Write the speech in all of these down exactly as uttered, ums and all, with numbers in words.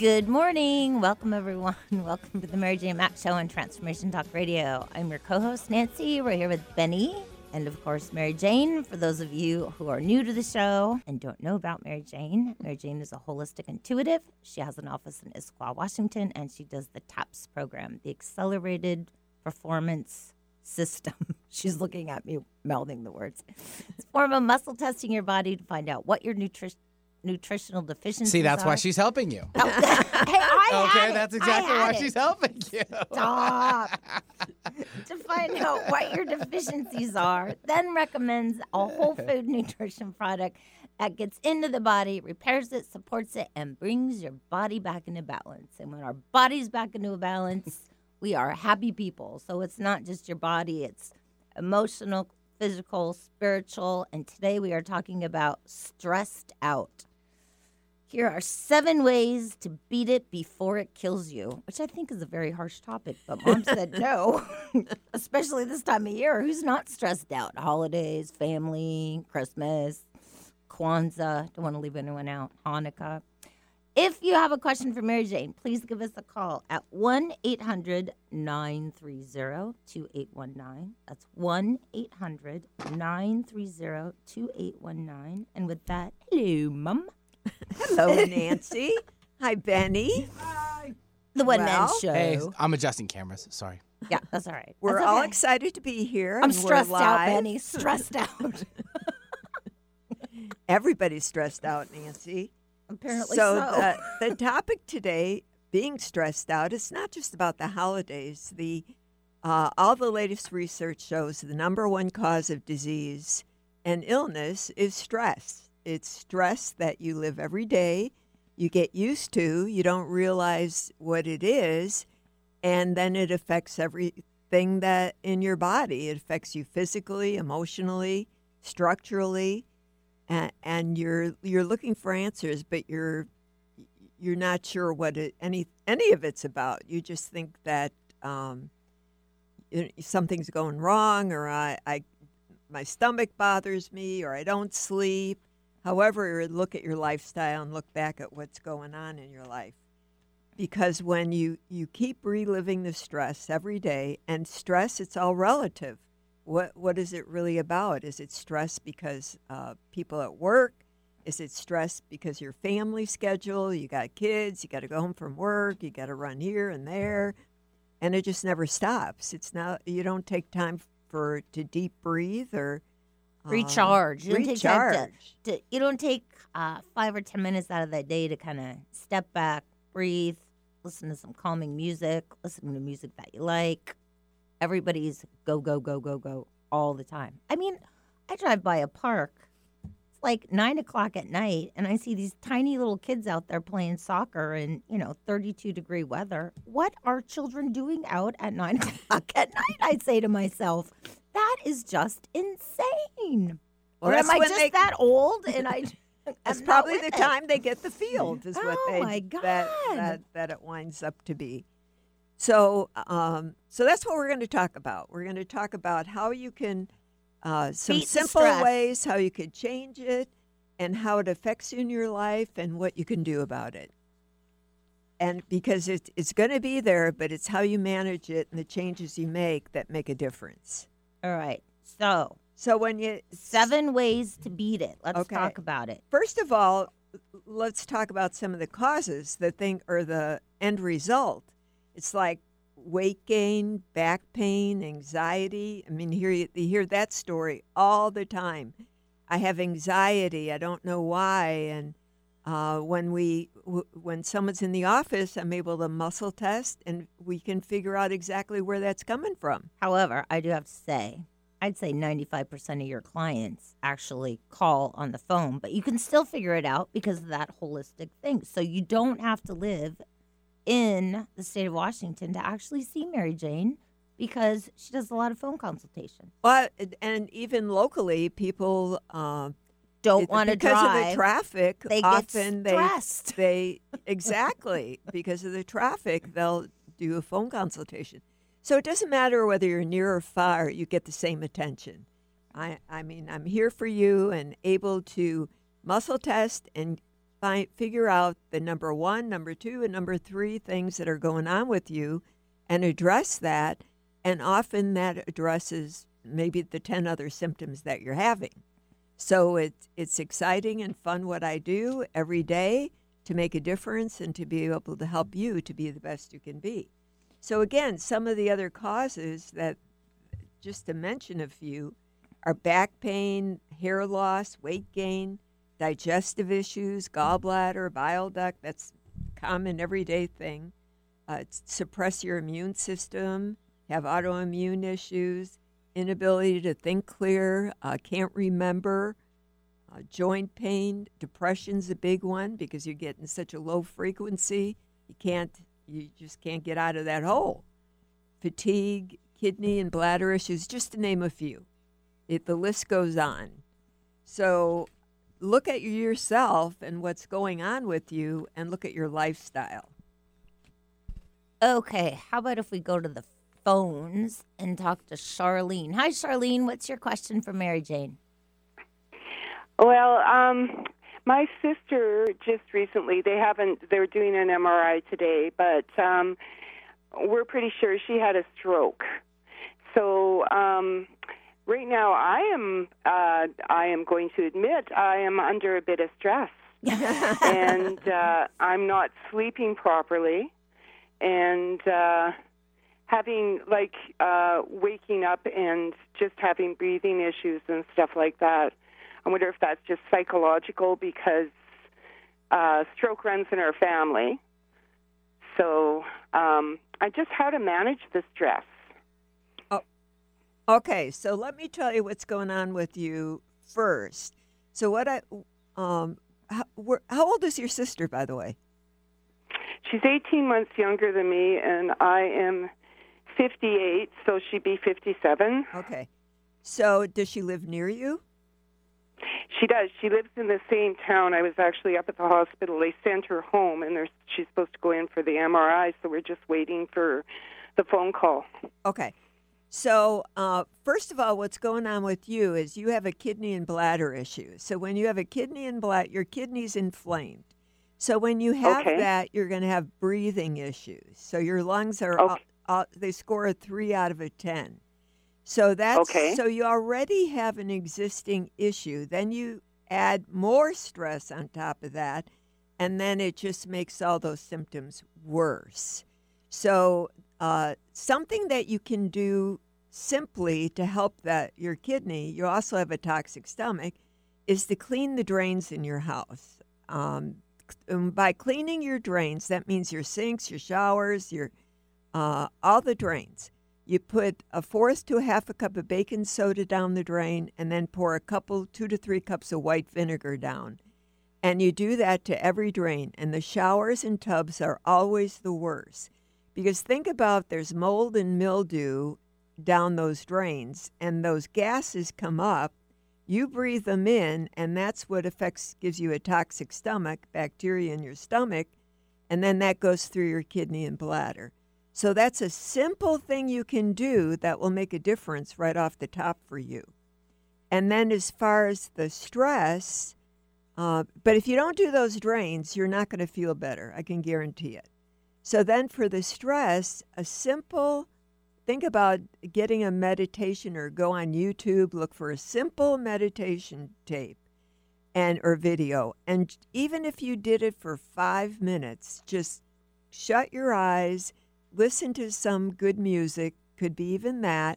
Good morning. Welcome, everyone. Welcome to the Mary Jane Mack Show on Transformation Talk Radio. I'm your co-host, Nancy. We're here with Benny and, of course, Mary Jane. For those of you who are new to the show and don't know about Mary Jane, Mary Jane is a holistic intuitive. She has an office in Issaquah, Washington, and she does the TAPS program, the Accelerated Performance System. She's looking at me, mouthing the words. It's a form of muscle testing your body to find out what your nutrition nutritional deficiencies See, that's are. Why she's helping you. Oh. Hey, I okay, had that's exactly I had why it. She's helping you. Stop. To find out what your deficiencies are, then recommends a whole food nutrition product that gets into the body, repairs it, supports it, and brings your body back into balance. And when our body's back into a balance, we are happy people. So it's not just your body, it's emotional, physical, spiritual, and today we are talking about stressed out. Here are seven ways to beat it before it kills you, which I think is a very harsh topic, but Mom said no, especially this time of year. Who's not stressed out? Holidays, family, Christmas, Kwanzaa, don't want to leave anyone out, Hanukkah. If you have a question for Mary Jane, please give us a call at one eight hundred nine three zero two eight one nine. That's one eight hundred nine three zero two eight one nine. And with that, hello, Mom. Hello, Nancy. Hi, Benny. Hi. The one-man well, show. Hey, I'm adjusting cameras. Sorry. Yeah, that's all right. We're that's all okay. excited to be here. I'm and stressed we're live. out, Benny. Stressed out. Everybody's stressed out, Nancy. Apparently so. So the, the topic today, being stressed out, it's not just about the holidays. The uh, all the latest research shows the number one cause of disease and illness is stress. It's stress that you live every day, you get used to, you don't realize what it is, and then it affects everything that in your body. It affects you physically, emotionally, structurally. And you're you're looking for answers, but you're you're not sure what it, any any of it's about. You just think that um, something's going wrong, or I, I my stomach bothers me, or I don't sleep. However, look at your lifestyle and look back at what's going on in your life, because when you you keep reliving the stress every day, and stress, it's all relative. What what is it really about? Is it stress because uh, people at work? Is it stress because your family schedule? You got kids, you got to go home from work, you got to run here and there, and it just never stops. It's not you don't take time for to deep breathe or um, recharge. You don't recharge. Take time to, to, you don't take uh, five or ten minutes out of that day to kind of step back, breathe, listen to some calming music, listen to music that you like. Everybody's go, go, go, go, go all the time. I mean, I drive by a park. It's like nine o'clock at night, and I see these tiny little kids out there playing soccer in, you know, thirty-two degree weather. What are children doing out at nine o'clock at night, I say to myself? That is just insane. Well, or am I just they... that old? And I, That's probably the it. time they get the field is oh, what they my God. That, that, that it winds up to be. So um, so that's what we're going to talk about. We're going to talk about how you can, uh, some Beat simple stress. ways, how you could change it, and how it affects you in your life and what you can do about it. And because it, it's going to be there, but it's how you manage it and the changes you make that make a difference. All right. So. So when you. Seven ways to beat it. Let's okay. talk about it. First of all, let's talk about some of the causes, the thing or the end result. It's like weight gain, back pain, anxiety. I mean, hear, you hear that story all the time. I have anxiety. I don't know why. And uh, when we, w- when someone's in the office, I'm able to muscle test, and we can figure out exactly where that's coming from. However, I do have to say, I'd say ninety-five percent of your clients actually call on the phone, but you can still figure it out because of that holistic thing. So you don't have to live in the state of Washington to actually see Mary Jane because she does a lot of phone consultation. Well, and even locally, people uh, don't want to drive. Because of the traffic, they often get stressed. They, they exactly, because of the traffic, they'll do a phone consultation. So it doesn't matter whether you're near or far, you get the same attention. I, I mean, I'm here for you and able to muscle test and find, figure out the number one, number two, and number three things that are going on with you and address that. And often that addresses maybe the ten other symptoms that you're having. So it's, it's exciting and fun what I do every day to make a difference and to be able to help you to be the best you can be. So again, some of the other causes that, just to mention a few, are back pain, hair loss, weight gain, digestive issues, gallbladder, bile duct. That's a common everyday thing. Uh, suppress your immune system, have autoimmune issues, inability to think clear, uh, can't remember, uh, joint pain. Depression's a big one because you get in such a low frequency, you can't, you just can't get out of that hole. Fatigue, kidney and bladder issues, just to name a few. It, the list goes on. So look at yourself and what's going on with you and look at your lifestyle. Okay, how about if we go to the phones and talk to Charlene. Hi, Charlene. What's your question for Mary Jane? Well, um, my sister just recently, they haven't, they're doing an M R I today, but um, we're pretty sure she had a stroke. So um, right now I am, uh, I am going to admit I am under a bit of stress and uh, I'm not sleeping properly and, uh, having, like, uh, waking up and just having breathing issues and stuff like that. I wonder if that's just psychological because uh, stroke runs in our family. So um, I just how to manage the stress. Oh, okay, so let me tell you what's going on with you first. So what I, um, how, where, how old is your sister, by the way? She's eighteen months younger than me, and I am fifty-eight, so she'd be fifty-seven. Okay. So does she live near you? She does. She lives in the same town. I was actually up at the hospital. They sent her home, and she's supposed to go in for the M R I, so we're just waiting for the phone call. Okay. So uh, first of all, what's going on with you is you have a kidney and bladder issue. So when you have a kidney and bladder, your kidney's inflamed. So when you have okay. that, you're going to have breathing issues. So your lungs are... Okay. All, Uh, they score a three out of a ten. So that's okay. So you already have an existing issue. Then you add more stress on top of that, and then it just makes all those symptoms worse. So uh, something that you can do simply to help that your kidney, you also have a toxic stomach, is to clean the drains in your house. Um, by cleaning your drains, that means your sinks, your showers, your... Uh, all the drains. You put a fourth to a half a cup of baking soda down the drain and then pour a couple, two to three cups of white vinegar down. And you do that to every drain. And the showers and tubs are always the worst. Because think about there's mold and mildew down those drains and those gases come up. You breathe them in and that's what affects, gives you a toxic stomach, bacteria in your stomach. And then that goes through your kidney and bladder. So that's a simple thing you can do that will make a difference right off the top for you. And then as far as the stress, uh, but if you don't do those drains, you're not going to feel better. I can guarantee it. So then for the stress, a simple, think about getting a meditation or go on YouTube, look for a simple meditation tape and or video. And even if you did it for five minutes, just shut your eyes, listen to some good music, could be even that,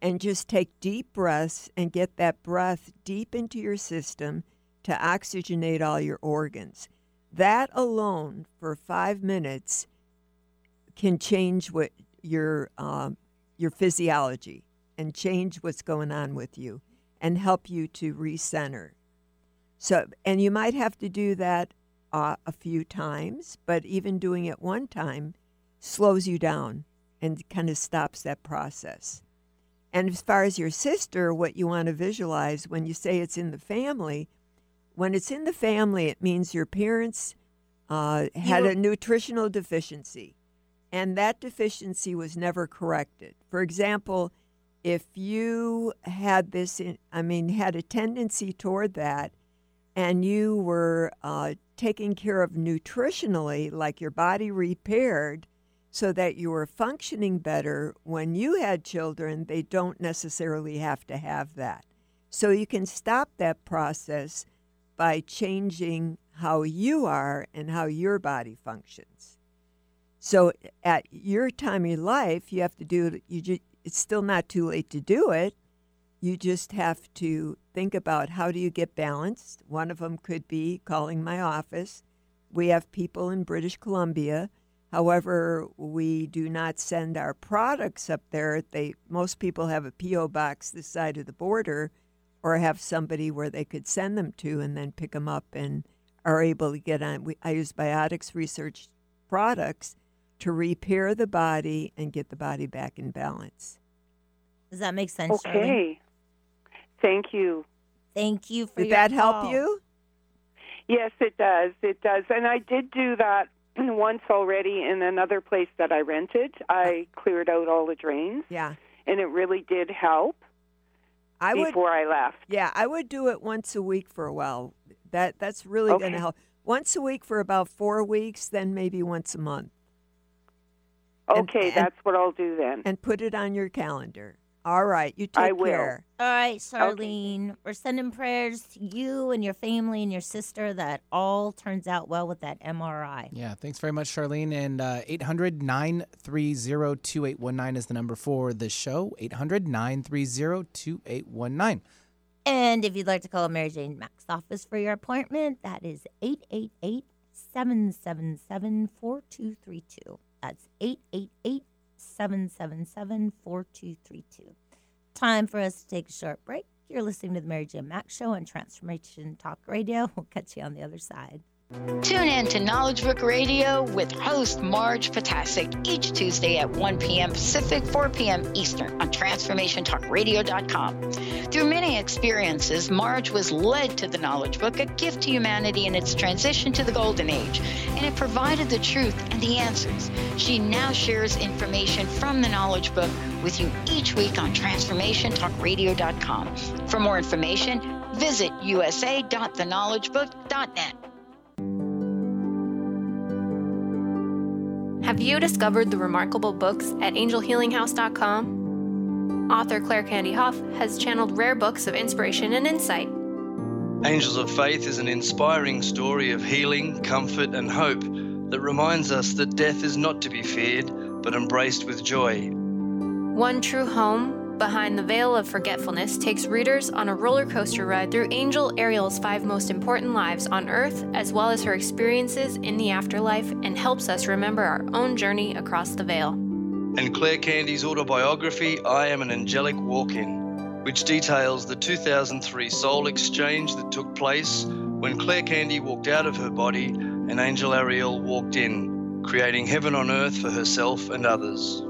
and just take deep breaths and get that breath deep into your system to oxygenate all your organs. That alone for five minutes can change what your um, your physiology and change what's going on with you and help you to recenter. So, and you might have to do that uh, a few times, but even doing it one time slows you down and kind of stops that process. And as far as your sister, what you want to visualize when you say it's in the family, when it's in the family, it means your parents uh, had a nutritional deficiency, and that deficiency was never corrected. For example, if you had this, in, I mean, had a tendency toward that, and you were uh, taken care of nutritionally, like your body repaired, so that you were functioning better when you had children. They don't necessarily have to have that. So you can stop that process by changing how you are and how your body functions. So at your time of life, you have to do you just, it's still not too late to do it. You just have to think about how do you get balanced. One of them could be calling my office. We have people in British Columbia. However, we do not send our products up there. They most people have a P O box this side of the border or have somebody where they could send them to and then pick them up and are able to get on. We, I use Biotics Research products to repair the body and get the body back in balance. Does that make sense, Charlene? Okay. Thank you. Thank you for your call. Did that help you? Yes, it does. It does. And I did do that once already in another place that I rented. I cleared out all the drains. Yeah. And it really did help I would, before I left. Yeah, I would do it once a week for a while. That That's really okay. going to help. Once a week for about four weeks, then maybe once a month. Okay, and, that's and, what I'll do then. And put it on your calendar. All right, you take I will. care. All right, Charlene, okay. We're sending prayers to you and your family and your sister that all turns out well with that M R I. Yeah, thanks very much, Charlene. And uh, eight hundred, nine three zero, two eight one nine is the number for the show, eight hundred, nine three zero, two eight one nine. And if you'd like to call Mary Jane Mack's office for your appointment, that is eight eight eight, seven seven seven, four two three two. That's eight eight eight, seven seven seven, four two three two. Time for us to take a short break. You're listening to the Mary Jane Mack Show on Transformation Talk Radio. We'll catch you on the other side. Tune in to Knowledge Book Radio with host Marge Potasic each Tuesday at one p.m. Pacific, four p.m. Eastern on transformation talk radio dot com. Through many experiences, Marge was led to the Knowledge Book, a gift to humanity in its transition to the Golden Age, and it provided the truth and the answers. She now shares information from the Knowledge Book with you each week on transformation talk radio dot com. For more information, visit u s a dot the knowledge book dot net. Have you discovered the remarkable books at angel healing house dot com? Author Claire Candy Hoff has channeled rare books of inspiration and insight. Angels of Faith is an inspiring story of healing, comfort, and hope that reminds us that death is not to be feared, but embraced with joy. One True Home, Behind the Veil of Forgetfulness, takes readers on a roller coaster ride through Angel Ariel's five most important lives on Earth, as well as her experiences in the afterlife, and helps us remember our own journey across the veil. And Claire Candy's autobiography, I Am an Angelic Walk-In, which details the two thousand three soul exchange that took place when Claire Candy walked out of her body and Angel Ariel walked in, creating heaven on earth for herself and others.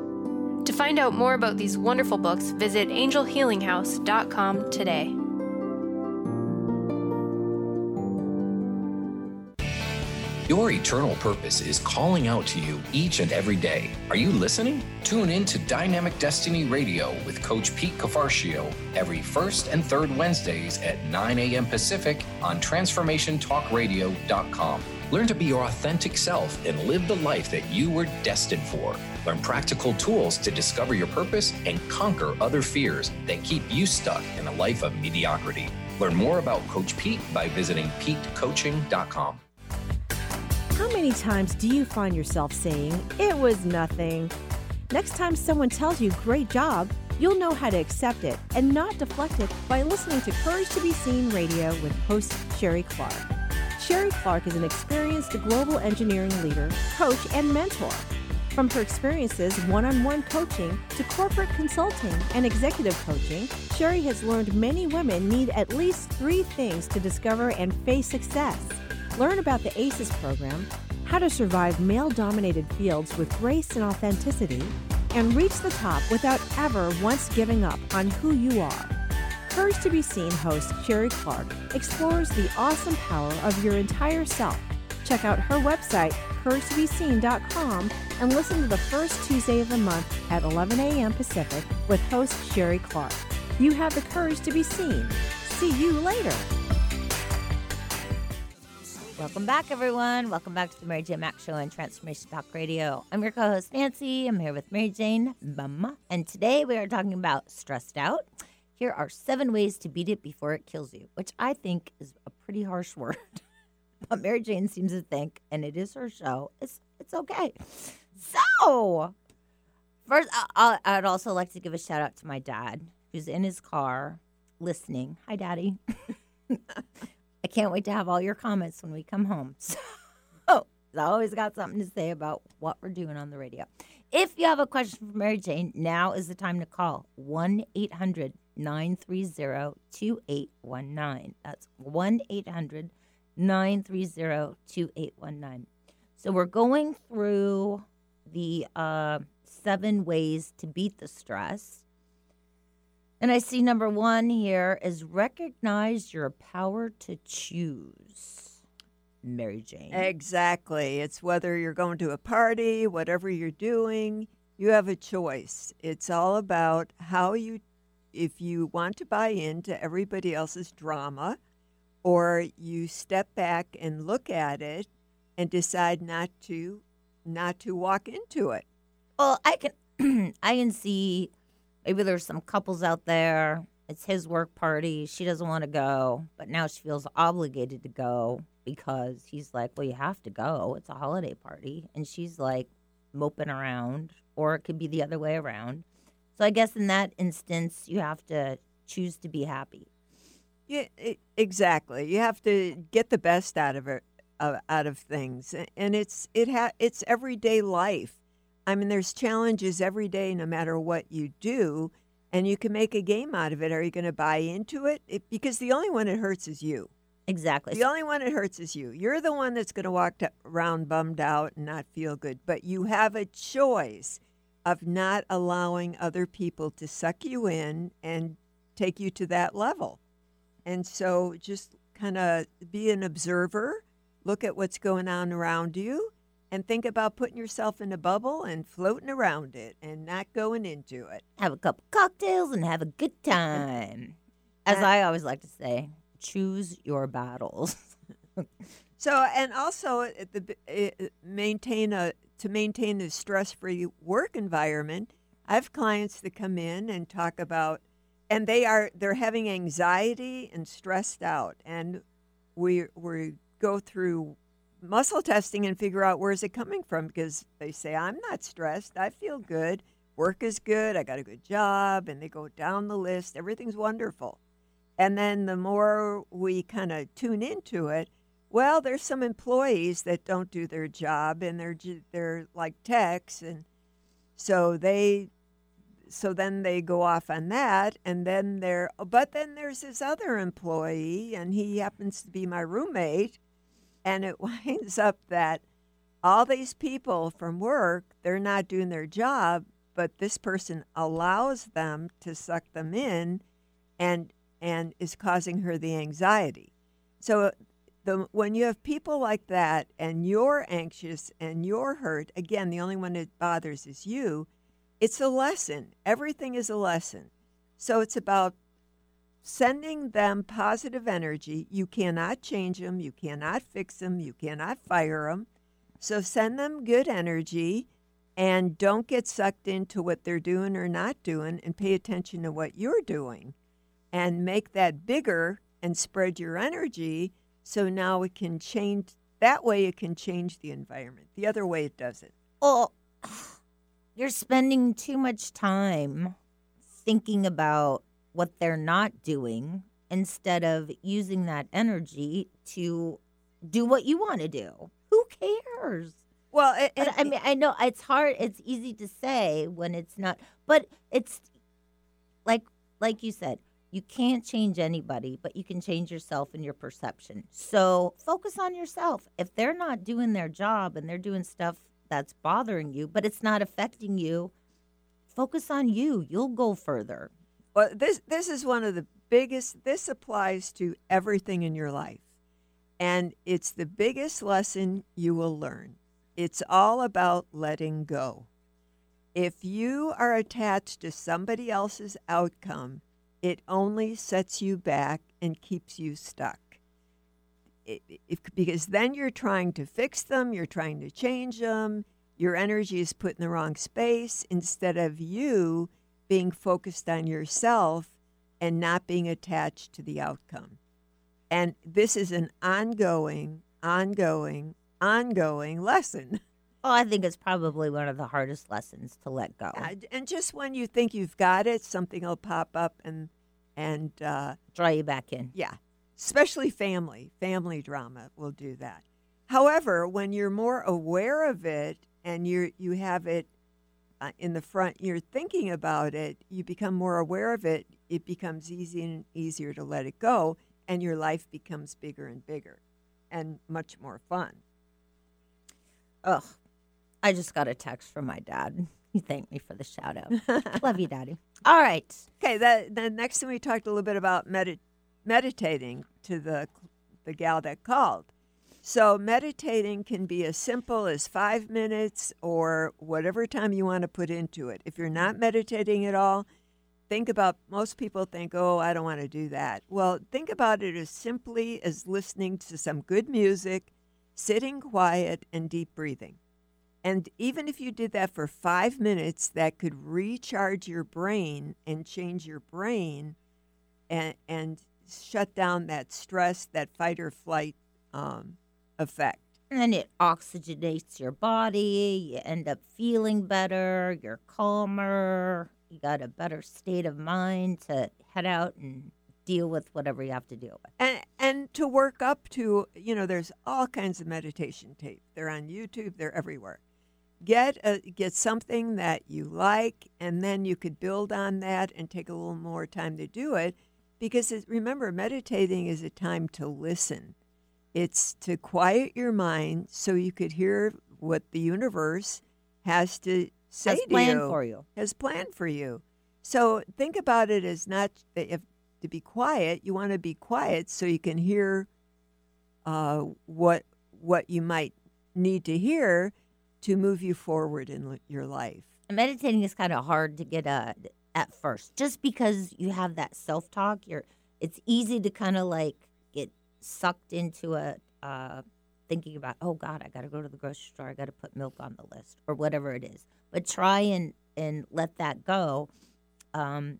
To find out more about these wonderful books, visit angel healing house dot com today. Your eternal purpose is calling out to you each and every day. Are you listening? Tune in to Dynamic Destiny Radio with Coach Pete Cafarcio every first and third Wednesdays at nine a.m. Pacific on transformation talk radio dot com. Learn to be your authentic self and live the life that you were destined for. Learn practical tools to discover your purpose and conquer other fears that keep you stuck in a life of mediocrity. Learn more about Coach Pete by visiting pete coaching dot com. How many times do you find yourself saying, "It was nothing"? Next time someone tells you, "Great job," you'll know how to accept it and not deflect it by listening to Courage to be Seen Radio with host Sherry Clark. Sherry Clark is an experienced global engineering leader, coach, and mentor. From her experiences one-on-one coaching to corporate consulting and executive coaching, Sherry has learned many women need at least three things to discover and face success. Learn about the ACES program, how to survive male-dominated fields with grace and authenticity, and reach the top without ever once giving up on who you are. Courage to be Seen host Sherry Clark explores the awesome power of your entire self. Check out her website, courage to be seen dot com, and listen to the first Tuesday of the month at eleven a.m. Pacific with host Sherry Clark. You have the courage to be seen. See you later. Welcome back, everyone. Welcome back to the Mary Jane Mack Show and Transformation Talk Radio. I'm your co-host, Nancy. I'm here with Mary Jane, Mama. And today we are talking about stressed out. Here are seven ways to beat it before it kills you, which I think is a pretty harsh word. But Mary Jane seems to think, and it is her show, it's, it's okay. So, first, I'll, I'd also like to give a shout out to my dad, who's in his car listening. Hi, Daddy. I can't wait to have all your comments when we come home. So oh, I always got something to say about what we're doing on the radio. If you have a question for Mary Jane, now is the time to call one eight hundred nine three zero two eight one nine. That's one eight hundred nine three zero two eight one nine. So we're going through the uh, seven ways to beat the stress. And I see number one here is recognize your power to choose, Mary Jane. Exactly. It's whether you're going to a party, whatever you're doing, you have a choice. It's all about how you, if you want to buy into everybody else's drama, or you step back and look at it and decide not to, not to walk into it. Well, I can, I can see. Maybe there's some couples out there. It's his work party. She doesn't want to go, but now she feels obligated to go because he's like, well, you have to go. It's a holiday party. And she's like moping around, or it could be the other way around. So I guess in that instance, you have to choose to be happy. Yeah, exactly. You have to get the best out of it, out of things. And it's it ha- it's everyday life. I mean, there's challenges every day, no matter what you do, and you can make a game out of it. Are you going to buy into it? it? Because the only one it hurts is you. Exactly. The only one it hurts is you. You're the one that's going to walk around bummed out and not feel good, but you have a choice of not allowing other people to suck you in and take you to that level. And so just kind of be an observer, look at what's going on around you, and think about putting yourself in a bubble and floating around it and not going into it. Have a couple cocktails and have a good time. As uh, I always like to say, choose your battles. So, and also the, it, maintain a to maintain a stress-free work environment. I have clients that come in and talk about, and they are they're having anxiety and stressed out, and we we go through muscle testing and figure out where is it coming from, because they say, I'm not stressed. I feel good. Work is good. I got a good job. And they go down the list. Everything's wonderful. And then the more we kind of tune into it, well, there's some employees that don't do their job, and they're they're like techs. And so they so then they go off on that. And then they're but then there's this other employee, and he happens to be my roommate. And it winds up that all these people from work, they're not doing their job, but this person allows them to suck them in and and is causing her the anxiety. So the, when you have people like that and you're anxious and you're hurt, again, the only one that bothers is you, it's a lesson. Everything is a lesson. So it's about sending them positive energy. You cannot change them. You cannot fix them. You cannot fire them. So send them good energy and don't get sucked into what they're doing or not doing, and pay attention to what you're doing and make that bigger and spread your energy. So now it can change. That way it can change the environment. The other way it doesn't. Oh, you're spending too much time thinking about what they're not doing instead of using that energy to do what you want to do. Who cares? Well, it, it, I mean, I know it's hard. It's easy to say when it's not, but it's like, like you said, you can't change anybody, but you can change yourself and your perception. So focus on yourself. If they're not doing their job and they're doing stuff that's bothering you, but it's not affecting you, focus on you. You'll go further. Well, this this is one of the biggest, this applies to everything in your life. And it's the biggest lesson you will learn. It's all about letting go. If you are attached to somebody else's outcome, it only sets you back and keeps you stuck. if, because then you're trying to fix them, you're trying to change them, your energy is put in the wrong space instead of you being focused on yourself and not being attached to the outcome. And this is an ongoing, ongoing, ongoing lesson. Well, I think it's probably one of the hardest lessons to let go. Yeah, and just when you think you've got it, something will pop up and and uh, draw you back in. Yeah, especially family. Family drama will do that. However, when you're more aware of it and you you have it uh, in the front, you're thinking about it, you become more aware of it, it becomes easy and easier to let it go, and your life becomes bigger and bigger and much more fun. Ugh. I just got a text from my dad. He thanked me for the shout out. Love you, Daddy. All right. Okay. The, the next thing we talked a little bit about medit- meditating to the the gal that called. So meditating can be as simple as five minutes or whatever time you want to put into it. If you're not meditating at all, think about, most people think, oh, I don't want to do that. Well, think about it as simply as listening to some good music, sitting quiet, and deep breathing. And even if you did that for five minutes, that could recharge your brain and change your brain and, and shut down that stress, that fight or flight um, effect. And it oxygenates your body. You end up feeling better. You're calmer. You got a better state of mind to head out and deal with whatever you have to deal with. And, and to work up to, you know, there's all kinds of meditation tape. They're on YouTube. They're everywhere. Get a, get something that you like, and then you could build on that and take a little more time to do it. Because it, remember, meditating is a time to listen. It's to quiet your mind so you could hear what the universe has to say has to planned you. For you. Has planned for you. So think about it as not... if. To be quiet, you want to be quiet so you can hear uh, what what you might need to hear to move you forward in l- your life. And meditating is kind of hard to get uh, at first, just because you have that self talk. You're it's easy to kind of like get sucked into a uh, thinking about, oh God, I got to go to the grocery store, I got to put milk on the list, or whatever it is. But try and and let that go. Um,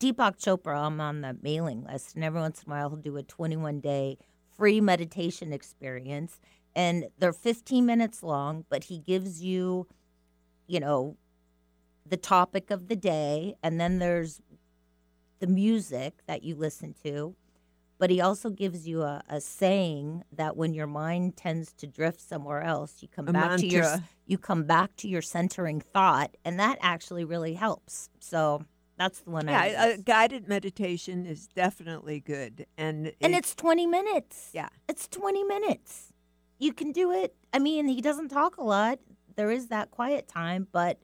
Deepak Chopra, I'm on the mailing list, and every once in a while he'll do a twenty-one day free meditation experience, and they're fifteen minutes long, but he gives you, you know, the topic of the day, and then there's the music that you listen to, but he also gives you a, a saying that when your mind tends to drift somewhere else, you come a back mantra. to your you come back to your centering thought, and that actually really helps. So that's the one yeah, I Yeah, guided meditation is definitely good. And, and it's, it's twenty minutes. Yeah. It's twenty minutes. You can do it. I mean, he doesn't talk a lot. There is that quiet time, but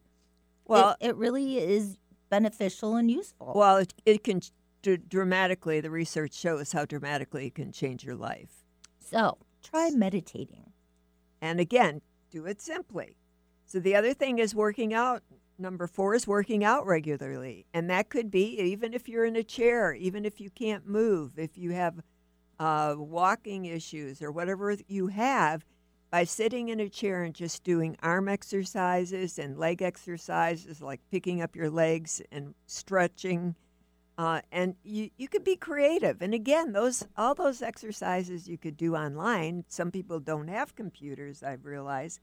well, it, it really is beneficial and useful. Well, it, it can d- dramatically, the research shows how dramatically it can change your life. So try meditating. And again, do it simply. So the other thing is working out. Number four is working out regularly, and that could be even if you're in a chair, even if you can't move, if you have uh, walking issues or whatever you have, by sitting in a chair and just doing arm exercises and leg exercises, like picking up your legs and stretching, uh, and you, you could be creative. And again, those all those exercises you could do online. Some people don't have computers, I've realized,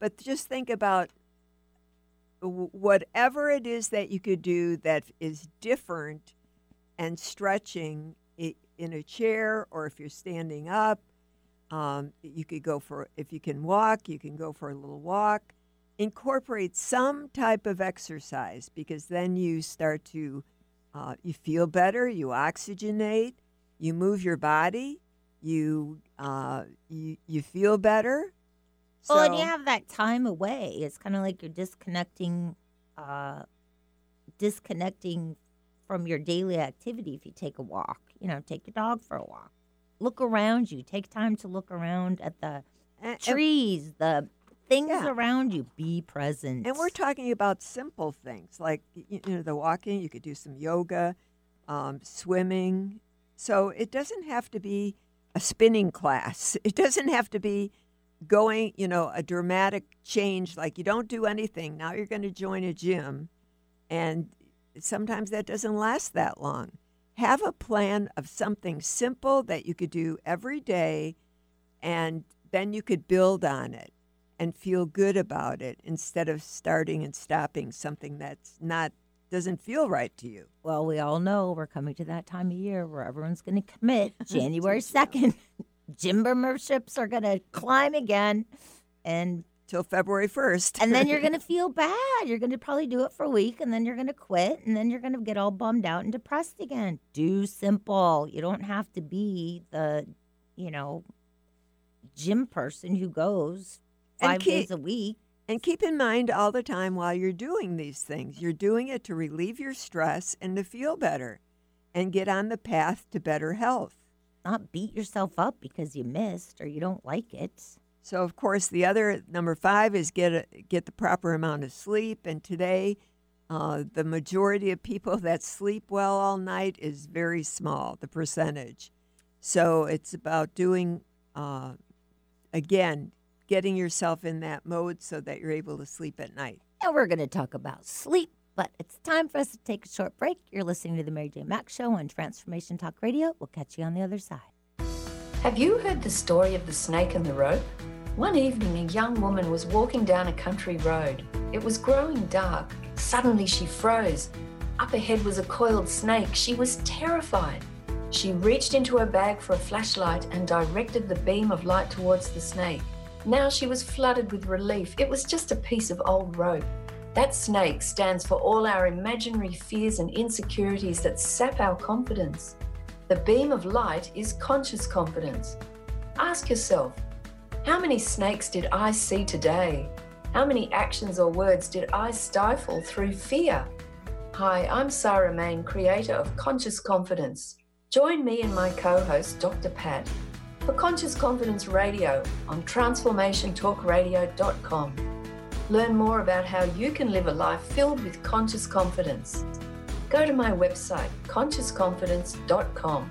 but just think about whatever it is that you could do that is different, and stretching in a chair, or if you're standing up, um, you could go for, if you can walk, you can go for a little walk. Incorporate some type of exercise, because then you start to, uh, you feel better, you oxygenate, you move your body, you uh, you, you feel better. So, well, and you have that time away. It's kind of like you're disconnecting, uh, disconnecting from your daily activity. If you take a walk, you know, take your dog for a walk, look around you, take time to look around at the and, trees, and, the things yeah. around you. Be present. And we're talking about simple things like, you know, the walking. You could do some yoga, um, swimming. So it doesn't have to be a spinning class. It doesn't have to be going, you know, a dramatic change, like you don't do anything. Now you're going to join a gym. And sometimes that doesn't last that long. Have a plan of something simple that you could do every day, and then you could build on it and feel good about it instead of starting and stopping something that's not doesn't feel right to you. Well, we all know we're coming to that time of year where everyone's going to commit. January second, gym memberships are going to climb again, and till February first. And then you're going to feel bad. You're going to probably do it for a week, and then you're going to quit, and then you're going to get all bummed out and depressed again. Do simple. You don't have to be the, you know, gym person who goes five keep, days a week. And keep in mind all the time while you're doing these things, you're doing it to relieve your stress and to feel better and get on the path to better health. Not beat yourself up because you missed or you don't like it. So, of course, the other, number five, is get a, get the proper amount of sleep. And today, uh, the majority of people that sleep well all night is very small, the percentage. So it's about doing, uh, again, getting yourself in that mode so that you're able to sleep at night. And we're going to talk about sleep, but it's time for us to take a short break. You're listening to the Mary Jane Mack Show on Transformation Talk Radio. We'll catch you on the other side. Have you heard the story of the snake and the rope? One evening, a young woman was walking down a country road. It was growing dark. Suddenly she froze. Up ahead was a coiled snake. She was terrified. She reached into her bag for a flashlight and directed the beam of light towards the snake. Now she was flooded with relief. It was just a piece of old rope. That snake stands for all our imaginary fears and insecurities that sap our confidence. The beam of light is conscious confidence. Ask yourself, how many snakes did I see today? How many actions or words did I stifle through fear? Hi, I'm Sarah Main, creator of Conscious Confidence. Join me and my co-host, Doctor Pat, for Conscious Confidence Radio on transformation talk radio dot com. Learn more about how you can live a life filled with conscious confidence. Go to my website, conscious confidence dot com.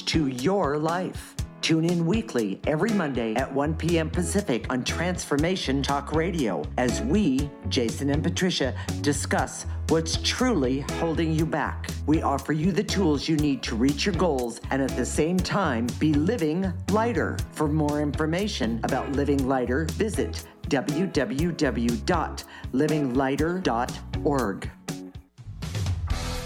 to your life. Tune in weekly every Monday at one p.m. Pacific on Transformation Talk Radio as we, Jason and Patricia, discuss what's truly holding you back. We offer you the tools you need to reach your goals and at the same time be living lighter. For more information about Living Lighter, visit w w w dot living lighter dot org.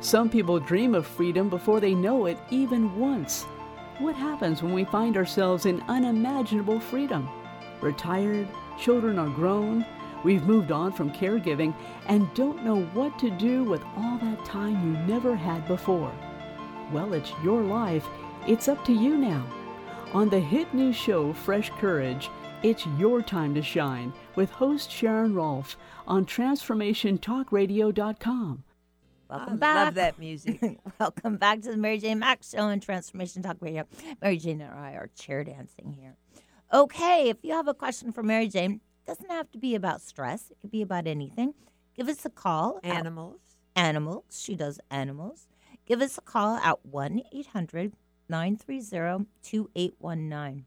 Some people dream of freedom before they know it even once. What happens when we find ourselves in unimaginable freedom? We're tired, children are grown, we've moved on from caregiving, and don't know what to do with all that time you never had before. Well, it's your life. It's up to you now. On the hit new show, Fresh Courage, it's your time to shine with host Sharon Rolfe on transformation talk radio dot com. Welcome I back. Love that music. Welcome back to the Mary Jane Mack Show on Transformation Talk Radio. Mary Jane and I are chair dancing here. Okay, if you have a question for Mary Jane, it doesn't have to be about stress. It could be about anything. Give us a call. Animals. At, animals. She does animals. Give us a call at one eight hundred nine three zero two eight one nine.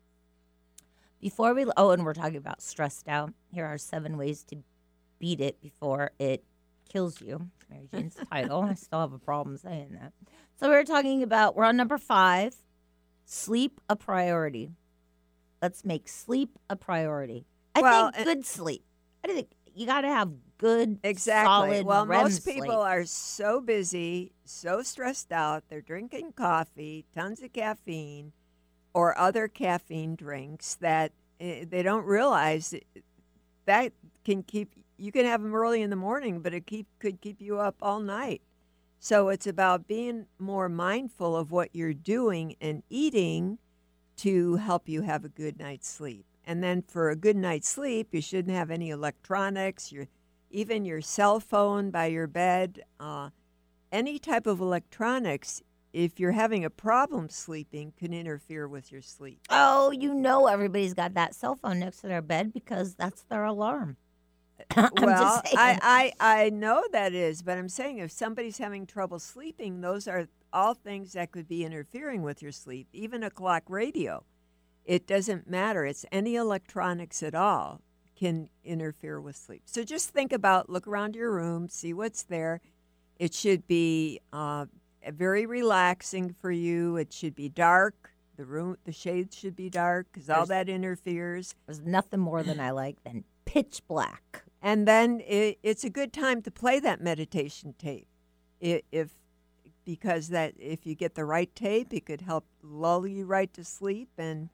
Before we, oh, and we're talking about stressed out. Here are seven ways to beat it before it Kills You, Mary Jane's title. I still have a problem saying that. So we were talking about, we're on number five, sleep a priority. Let's make sleep a priority. I well, think good it, sleep. I think you got to have good, exactly. solid well, R E M most sleep. People are so busy, so stressed out. They're drinking coffee, tons of caffeine, or other caffeine drinks that uh, they don't realize that, that can keep. You can have them early in the morning, but it keep could keep you up all night. So it's about being more mindful of what you're doing and eating to help you have a good night's sleep. And then for a good night's sleep, you shouldn't have any electronics, your, even your cell phone by your bed, uh, any type of electronics. If you're having a problem sleeping, can interfere with your sleep. Oh, you know everybody's got that cell phone next to their bed because that's their alarm. Well, I, I, I know that is, but I'm saying if somebody's having trouble sleeping, those are all things that could be interfering with your sleep, even a clock radio. It doesn't matter. It's any electronics at all can interfere with sleep. So just think about, look around your room, see what's there. It should be uh, very relaxing for you. It should be dark. The room, the shades should be dark because all that interferes. There's nothing more than I like than pitch black. And then it, it's a good time to play that meditation tape, it, if because that if you get the right tape, it could help lull you right to sleep. And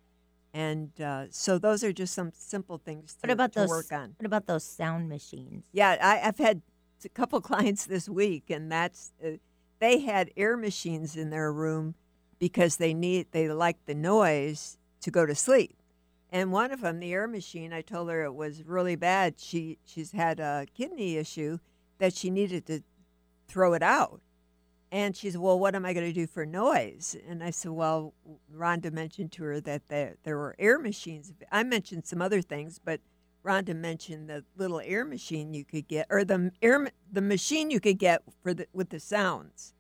and uh, so those are just some simple things to, what about to those, work on. What about those sound machines? Yeah, I, I've had a couple clients this week, and that's uh, they had air machines in their room because they need they like the noise to go to sleep. And one of them, the air machine, I told her it was really bad. She she's had a kidney issue that she needed to throw it out. And she said, well, what am I going to do for noise? And I said, well, Rhonda mentioned to her that there, there were air machines. I mentioned some other things, but Rhonda mentioned the little air machine you could get, or the air the machine you could get for the, with the sounds.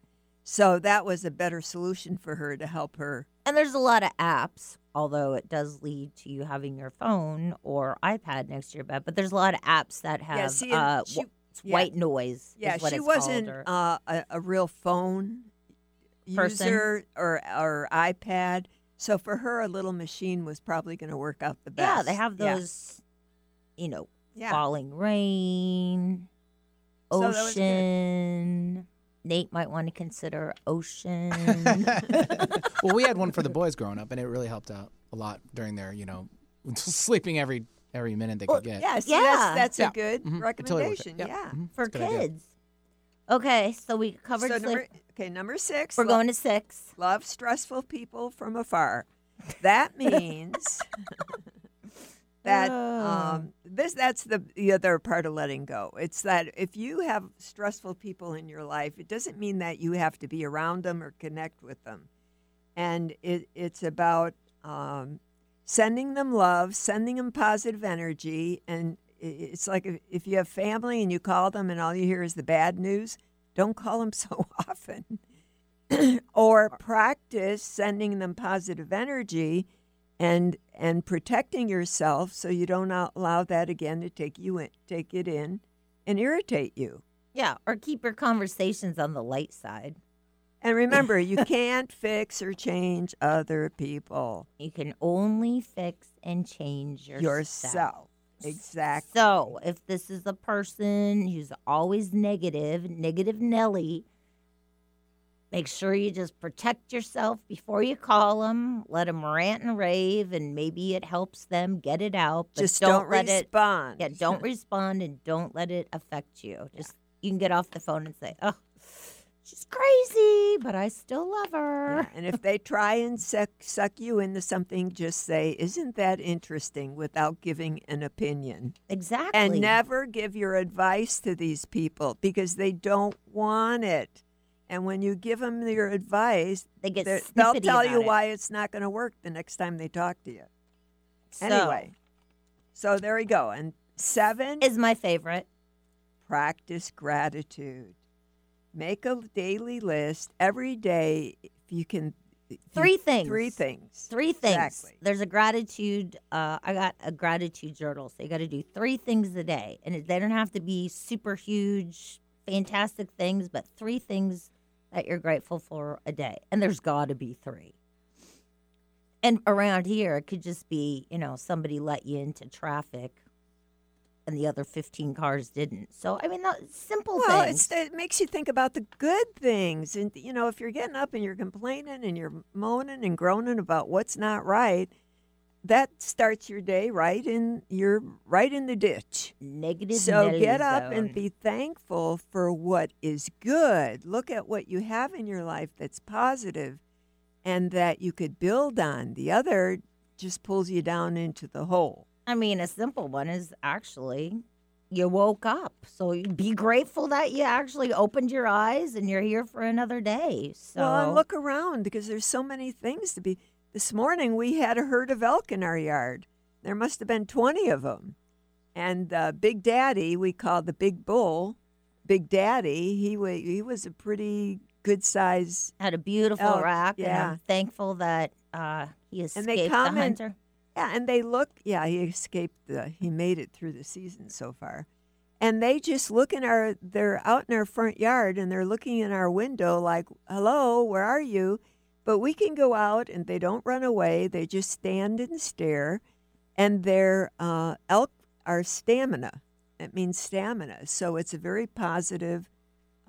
So that was a better solution for her to help her. And there's a lot of apps, although it does lead to you having your phone or iPad next to your bed. But there's a lot of apps that have yeah, see, uh, she, white yeah, noise. Yeah, is what she it's wasn't or, uh, a, a real phone person. user or, or iPad. So for her, a little machine was probably going to work out the best. Yeah, they have those, yeah. you know, yeah. falling rain, ocean. So Nate might want to consider ocean. Well, we had one for the boys growing up, and it really helped out a lot during their, you know, sleeping every every minute they well, could get. Yes, yeah, that's, that's yeah. a good mm-hmm. recommendation. Totally yeah, yeah. Mm-hmm. for kids. Idea. Okay, so we covered. So number, okay, number six. We're love, going to six. Love stressful people from afar. That means that um, this that's the, the other part of letting go. It's that if you have stressful people in your life, it doesn't mean that you have to be around them or connect with them. And it, it's about um, sending them love, sending them positive energy. And it's like if, if you have family and you call them and all you hear is the bad news, don't call them so often. Or practice sending them positive energy and and protecting yourself so you don't allow that again to take you in, take it in and irritate you. Yeah, or keep your conversations on the light side. And remember, you can't fix or change other people. You can only fix and change yourself. Yourself, exactly. So if this is a person who's always negative, negative Nelly, make sure you just protect yourself before you call them. Let them rant and rave, and maybe it helps them get it out. But just don't, don't let respond. It, yeah, don't respond, and don't let it affect you. Just yeah. You can get off the phone and say, "Oh, she's crazy, but I still love her." Yeah. And if they try and suck, suck you into something, just say, "Isn't that interesting?" without giving an opinion. Exactly. And never give your advice to these people because they don't want it. And when you give them your advice, they get they'll tell you it. why it's not going to work the next time they talk to you. So, anyway, so there we go. And seven is my favorite. Practice gratitude. Make a daily list every day if you can. Three you, things. Three things. Three things. Exactly. There's a gratitude. Uh, I got a gratitude journal. So you got to do three things a day. And they don't have to be super huge fantastic things, but three things that you're grateful for a day. And there's got to be three. And around here, it could just be, you know, somebody let you into traffic and the other fifteen cars didn't. So, I mean, the simple well, things. Well, it makes you think about the good things. And, you know, if you're getting up and you're complaining and you're moaning and groaning about what's not right, that starts your day right in you're right in the ditch. Negative. So get up zone. And be thankful for what is good. Look at what you have in your life that's positive and that you could build on. The other just pulls you down into the hole. I mean, a simple one is actually you woke up. So be grateful that you actually opened your eyes and you're here for another day. So well, and look around because there's so many things to be. This morning we had a herd of elk in our yard. There must have been twenty of them. And uh, Big Daddy, we call the big bull, Big Daddy, he, he was a pretty good size had a beautiful elk. Rack. Yeah. And I'm thankful that uh, he escaped and they come the hunter. And, yeah, and they look, yeah, he escaped, the, he made it through the season so far. And they just look in our, they're out in our front yard and they're looking in our window like, hello, where are you? But we can go out, and they don't run away. They just stand and stare, and their uh, elk are stamina. It means stamina, so it's a very positive.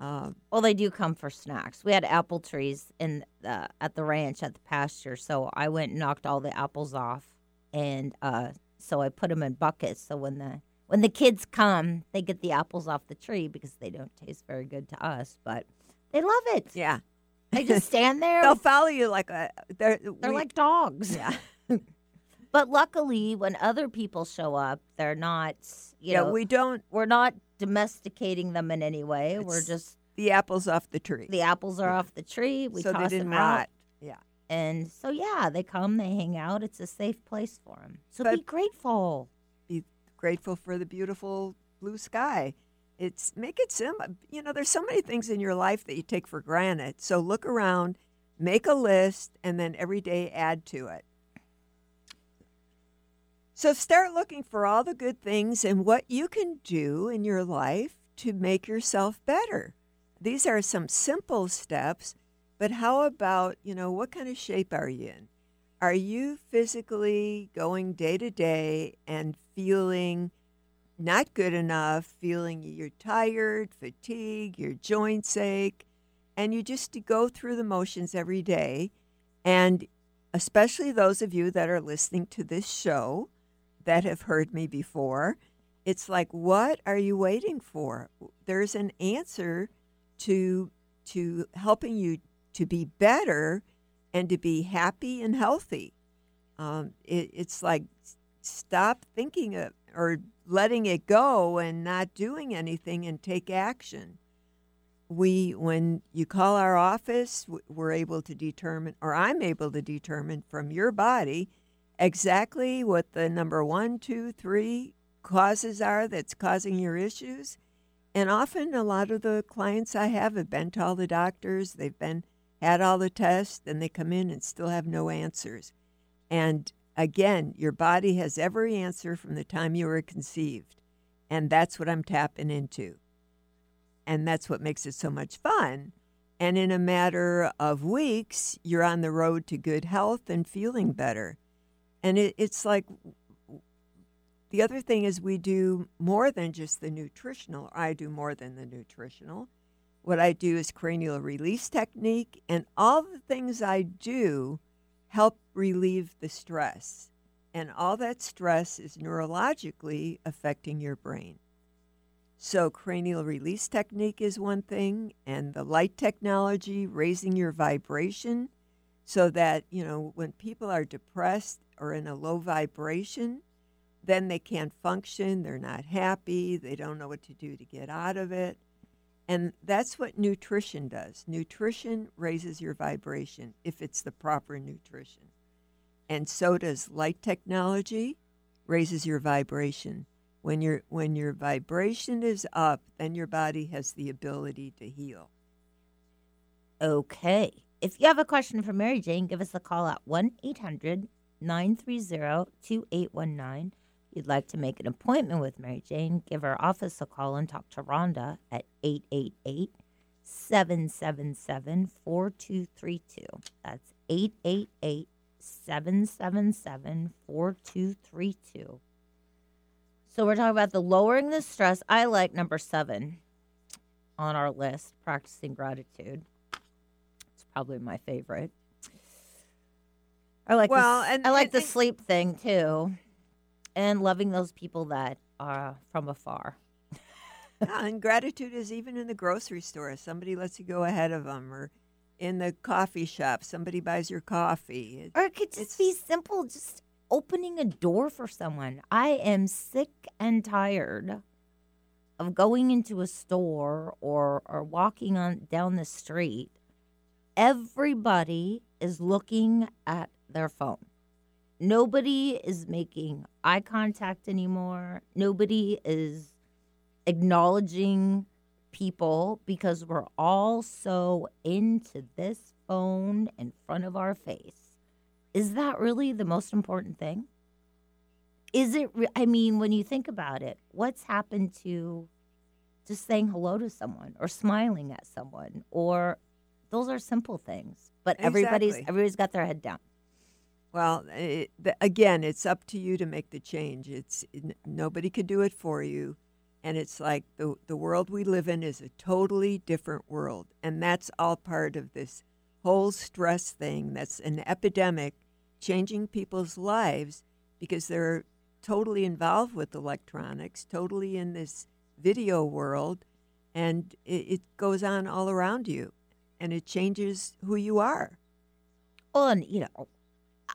Uh, well, they do come for snacks. We had apple trees in the, at the ranch at the pasture, so I went and knocked all the apples off, and uh, so I put them in buckets. So when the when the kids come, they get the apples off the tree because they don't taste very good to us, but they love it. Yeah. They just stand there. They'll follow you like a... They're, they're we, like dogs. Yeah. But luckily, when other people show up, they're not, you yeah, know... we don't... We're not domesticating them in any way. We're just... The apples off the tree. The apples are yeah. off the tree. We so toss they didn't them rot. Out. Yeah. And so, yeah, they come, they hang out. It's a safe place for them. So but be grateful. Be grateful for the beautiful blue sky. It's make it simple. You know, there's so many things in your life that you take for granted. So look around, make a list, and then every day add to it. So start looking for all the good things and what you can do in your life to make yourself better. These are some simple steps, but how about, you know, what kind of shape are you in? Are you physically going day to day and feeling not good enough, feeling you're tired, fatigue, your joints ache, and you just go through the motions every day. And especially those of you that are listening to this show that have heard me before, it's like, what are you waiting for? There's an answer to to helping you to be better and to be happy and healthy. Um, it, it's like, stop thinking of, or letting it go and not doing anything and take action. We, when you call our office, we're able to determine, or I'm able to determine from your body exactly what the number one, two, three causes are that's causing your issues. And often a lot of the clients I have have been to all the doctors, they've been had all the tests, and they come in and still have no answers. And again, your body has every answer from the time you were conceived, and that's what I'm tapping into. And that's what makes it so much fun. And in a matter of weeks, you're on the road to good health and feeling better. And it, it's like the other thing is we do more than just the nutritional. I do more than the nutritional. What I do is cranial release technique, and all the things I do help relieve the stress. And all that stress is neurologically affecting your brain. So cranial release technique is one thing, and the light technology, raising your vibration so that, you know, when people are depressed or in a low vibration, then they can't function, they're not happy, they don't know what to do to get out of it. And that's what nutrition does. Nutrition raises your vibration if it's the proper nutrition. And so does light technology, raises your vibration. When your when your vibration is up, then your body has the ability to heal. Okay. If you have a question for Mary Jane, give us a call at one eight hundred nine three zero two eight one nine. you'd like to make an appointment with Mary Jane, give our office a call and talk to Rhonda at eight eight eight, seven seven seven, four two three two. That's eight eight eight, seven seven seven, four two three two. So we're talking about the lowering the stress. I like number seven on our list, practicing gratitude. It's probably my favorite. I like, well, the, and I like I the think- sleep thing, too. And loving those people that are from afar. Yeah, and gratitude is even in the grocery store. Somebody lets you go ahead of them, or in the coffee shop, somebody buys your coffee. It, or it could just be simple, just opening a door for someone. I am sick and tired of going into a store or, or walking on down the street. Everybody is looking at their phone. Nobody is making eye contact anymore. Nobody is acknowledging people because we're all so into this phone in front of our face. Is that really the most important thing? Is it? Re- I mean, when you think about it, what's happened to just saying hello to someone or smiling at someone? Or those are simple things, but everybody's exactly. everybody's got their head down. Well, it, again, it's up to you to make the change. It's it, nobody could do it for you. And it's like the the world we live in is a totally different world. And that's all part of this whole stress thing that's an epidemic, changing people's lives because they're totally involved with electronics, totally in this video world. And it, it goes on all around you. And it changes who you are. Well, and, you know,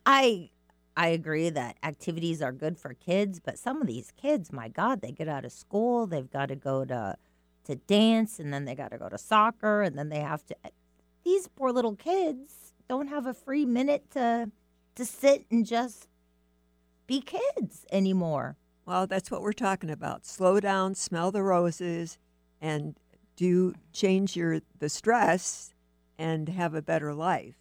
I I agree that activities are good for kids, but some of these kids, my God, they get out of school, they've got to go to to dance, and then they got to go to soccer, and then they have to. These poor little kids don't have a free minute to to sit and just be kids anymore. Well, that's what we're talking about. Slow down, smell the roses, and do change your the stress and have a better life.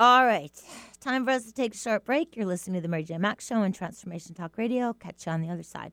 All right. Time for us to take a short break. You're listening to the Mary Jane Mack Show on Transformation Talk Radio. Catch you on the other side.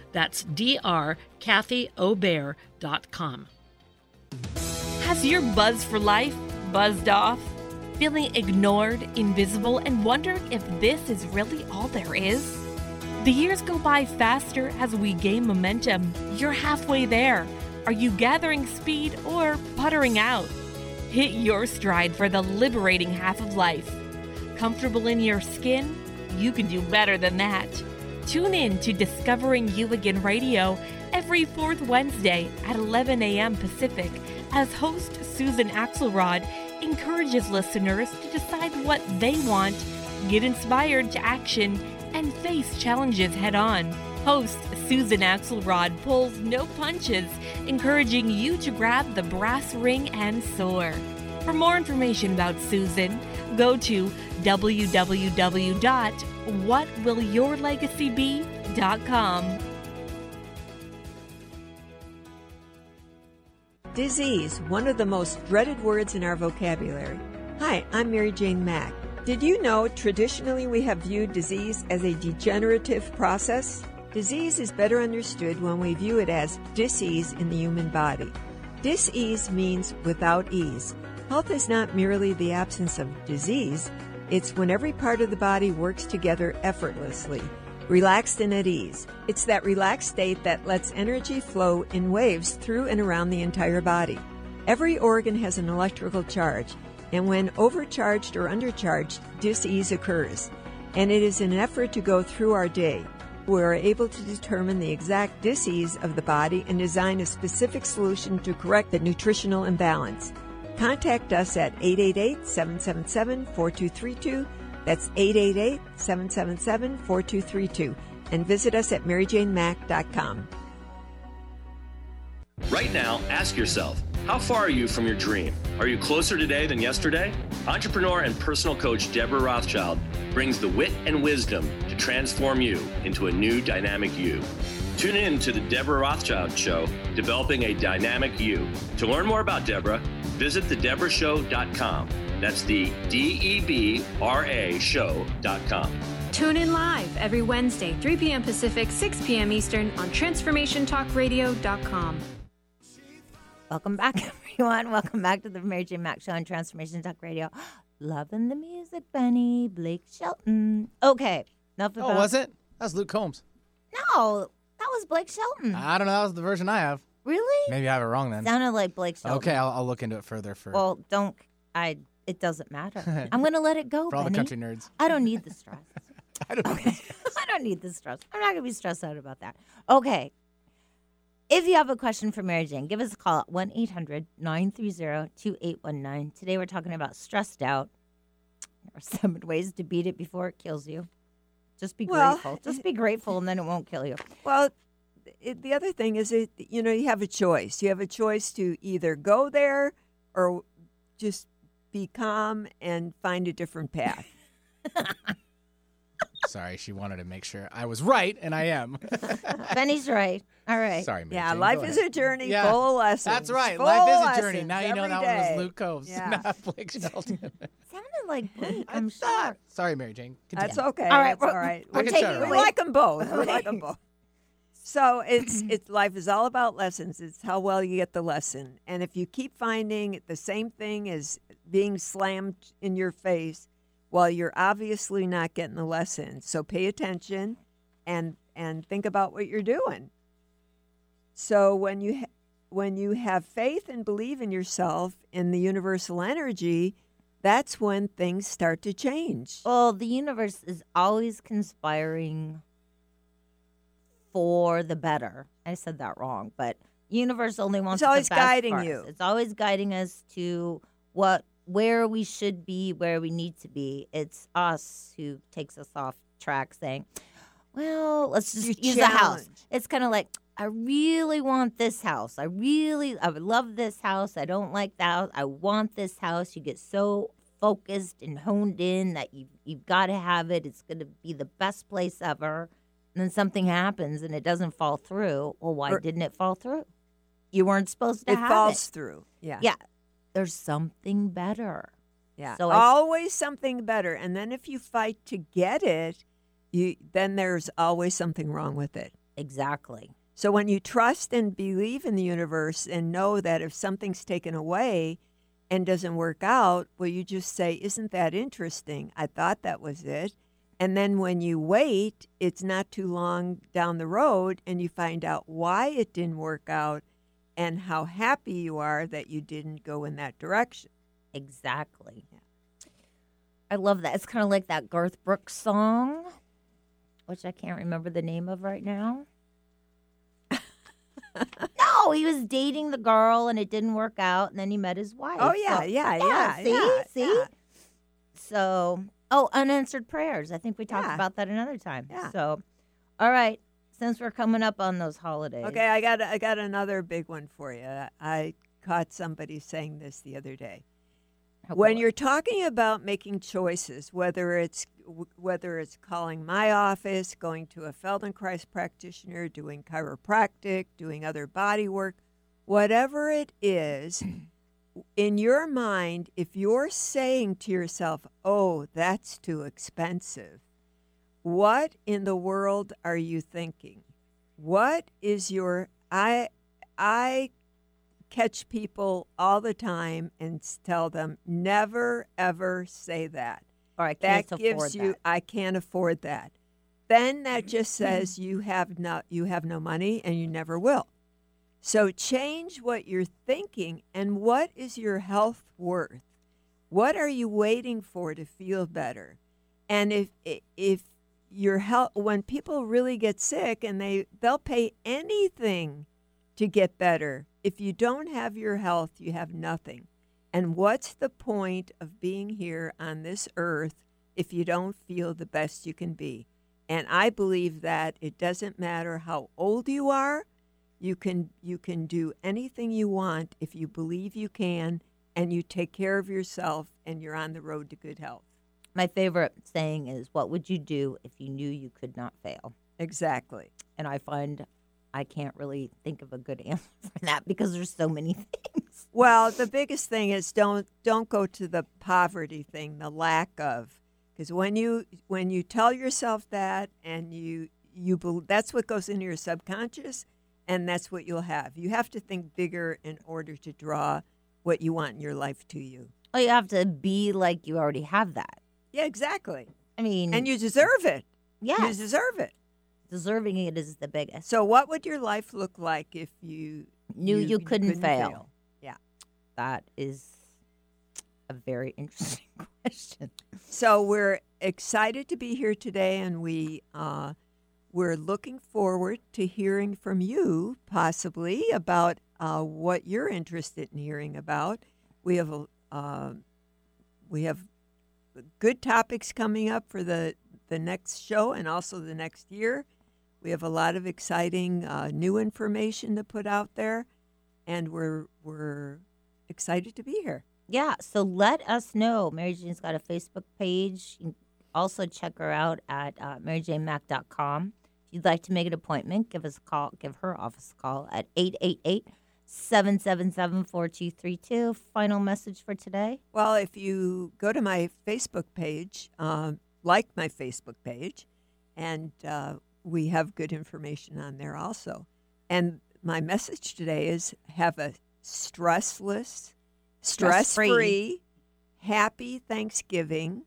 That's d r kathy aubert dot com. Has your buzz for life buzzed off? Feeling ignored, invisible, and wondering if this is really all there is? The years go by faster as we gain momentum. You're halfway there. Are you gathering speed or puttering out? Hit your stride for the liberating half of life. Comfortable in your skin? You can do better than that. Tune in to Discovering You Again Radio every fourth Wednesday at eleven a.m. Pacific as host Susan Axelrod encourages listeners to decide what they want, get inspired to action, and face challenges head-on. Host Susan Axelrod pulls no punches, encouraging you to grab the brass ring and soar. For more information about Susan, go to w w w dot what will your legacy be dot com. Disease, one of the most dreaded words in our vocabulary. Hi, I'm Mary Jane Mack. Did you know traditionally we have viewed disease as a degenerative process? Disease is better understood when we view it as dis-ease in the human body. Dis-ease means without ease. Health is not merely the absence of disease. It's when every part of the body works together effortlessly, relaxed and at ease. It's that relaxed state that lets energy flow in waves through and around the entire body. Every organ has an electrical charge, and when overcharged or undercharged, dis-ease occurs. And it is an effort to go through our day. We are able to determine the exact dis-ease of the body and design a specific solution to correct the nutritional imbalance. Contact us at eight eight eight, seven seven seven, four two three two That's eight eight eight, seven seven seven, four two three two. And visit us at Mary Jane Mac dot com. Right now, ask yourself, how far are you from your dream? Are you closer today than yesterday? Entrepreneur and personal coach Deborah Rothschild brings the wit and wisdom to transform you into a new dynamic you. Tune in to the Deborah Rothschild Show, Developing a Dynamic You. To learn more about Deborah, visit the debra show dot com. That's the D E B R A show dot com. Tune in live every Wednesday, three p m Pacific, six p m Eastern on transformation talk radio dot com. Welcome back, everyone. Welcome back to the Mary Jane Mack Show on Transformation Talk Radio. Loving the music, Benny. Blake Shelton. Okay. Enough about- oh, was it? That was Luke Combs. No, that was Blake Shelton. I don't know. That was the version I have. Really? Maybe I have it wrong then. Sounded like Blake Shelton. Okay, I'll, I'll look into it further. For well, don't. I. It doesn't matter. I'm going to let it go, for all Benny. The country nerds. I don't need the stress. I don't, okay. I don't need the stress. I'm not going to be stressed out about that. Okay. If you have a question for Mary Jane, give us a call at one eight hundred, nine three zero, two eight one nine. Today we're talking about stressed out. There are seven ways to beat it before it kills you. Just be well, grateful. Just be grateful, and then it won't kill you. Well, it, the other thing is, it, you know, you have a choice. You have a choice to either go there or just be calm and find a different path. Sorry, she wanted to make sure I was right, and I am. Benny's right. All right. Sorry, Mary Yeah, Jane, life is a journey yeah. full of lessons. That's right. Full life is a journey. Now you know that day. One was Luke Combs, yeah. not Blake Shelton. Sounded like Blake, I'm sure. Sorry, Mary Jane. Continue. That's okay. All right. All right. We're taking, we right. like them both. We like them both. So it's it's life is all about lessons. It's how well you get the lesson. And if you keep finding the same thing as being slammed in your face, well, you're obviously not getting the lesson. So pay attention and and think about what you're doing. So when you ha- when you have faith and believe in yourself, in the universal energy, that's when things start to change. Well, the universe is always conspiring for the better. I said that wrong, but universe only wants the best for us. It's always guiding you. It's always guiding us to what where we should be, where we need to be. It's us who takes us off track saying, well, let's just you use challenge. a house. It's kind of like, I really want this house. I really, I love this house. I don't like that house. I want this house. You get so focused and honed in that you, you've got to have it. It's going to be the best place ever. And then something happens and it doesn't fall through. Well, why or, didn't it fall through? You weren't supposed to it have it. It falls through. Yeah. Yeah. There's something better. Yeah. So always something better. And then if you fight to get it, you then there's always something wrong with it. Exactly. So when you trust and believe in the universe and know that if something's taken away and doesn't work out, well, you just say, isn't that interesting? I thought that was it. And then when you wait, it's not too long down the road and you find out why it didn't work out and how happy you are that you didn't go in that direction. Exactly. Yeah. I love that. It's kind of like that Garth Brooks song, which I can't remember the name of right now. No, he was dating the girl, and it didn't work out, and then he met his wife. Oh, yeah, so, yeah, yeah, yeah. See, yeah, see? Yeah. So, oh, unanswered prayers. I think we talked yeah. about that another time. Yeah. So, all right. Since we're coming up on those holidays. Okay, I got I got another big one for you. I caught somebody saying this the other day. How when cool. you're talking about making choices, whether it's whether it's calling my office, going to a Feldenkrais practitioner, doing chiropractic, doing other body work, whatever it is, in your mind, if you're saying to yourself, oh, that's too expensive, what in the world are you thinking? What is your, I I catch people all the time and tell them, never, ever say that. Or I can't that gives afford you, that. I can't afford that. Then that just says you have no, you have no money and you never will. So change what you're thinking and what is your health worth? What are you waiting for to feel better? And if if your health, when people really get sick and they, they'll pay anything to get better. If you don't have your health, you have nothing. And what's the point of being here on this earth if you don't feel the best you can be. And I believe that it doesn't matter how old you are, you can you can do anything you want if you believe you can, and you take care of yourself, and you're on the road to good health. My favorite saying is, what would you do if you knew you could not fail? Exactly. And I find I can't really think of a good answer for that because there's so many things. Well, the biggest thing is don't don't go to the poverty thing, the lack of. Because when you when you tell yourself that, and you you that's what goes into your subconscious, and that's what you'll have. You have to think bigger in order to draw what you want in your life to you. Oh, you have to be like you already have that. Yeah, exactly. I mean, and you deserve it. Yeah, you deserve it. Deserving it is the biggest. So what would your life look like if you knew you, you couldn't, couldn't fail? fail? Yeah. That is a very interesting question. So we're excited to be here today, and we, uh, we're looking forward to hearing from you, possibly, about uh, what you're interested in hearing about. We have a, uh, we have good topics coming up for the, the next show and also the next year. We have a lot of exciting uh, new information to put out there, and we're we're excited to be here. Yeah, so let us know. Mary Jane's got a Facebook page. You can also check her out at uh, Mary Jane Mac dot com. If you'd like to make an appointment, give us a call. Give her office a call at eight eight eight, seven seven seven, four two three two. Final message for today? Well, if you go to my Facebook page, um, like my Facebook page, and uh, we have good information on there also. And my message today is have a stressless, stress-free, stress-free, happy Thanksgiving,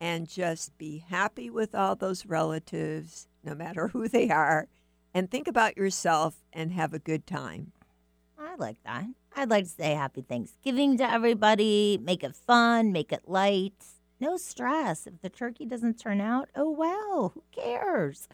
and just be happy with all those relatives, no matter who they are, and think about yourself and have a good time. I like that. I'd like to say happy Thanksgiving to everybody. Make it fun. Make it light. No stress. If the turkey doesn't turn out, oh well, who cares?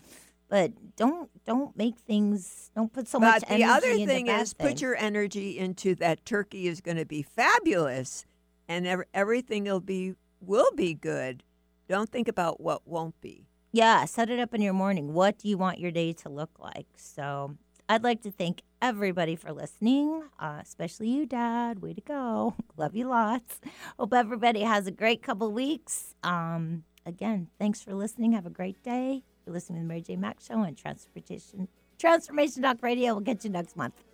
But don't don't make things, don't put so much energy into that thing. But the other thing is put your energy into that turkey is going to be fabulous, and ev- everything will be will be good. Don't think about what won't be. Yeah, set it up in your morning. What do you want your day to look like? So I'd like to thank everybody for listening, uh, especially you, Dad. Way to go. Love you lots. Hope everybody has a great couple weeks. Um, again, thanks for listening. Have a great day. You're listening to the Mary Jane Mack Show on Transformation Transformation Talk Radio. We'll catch you next month.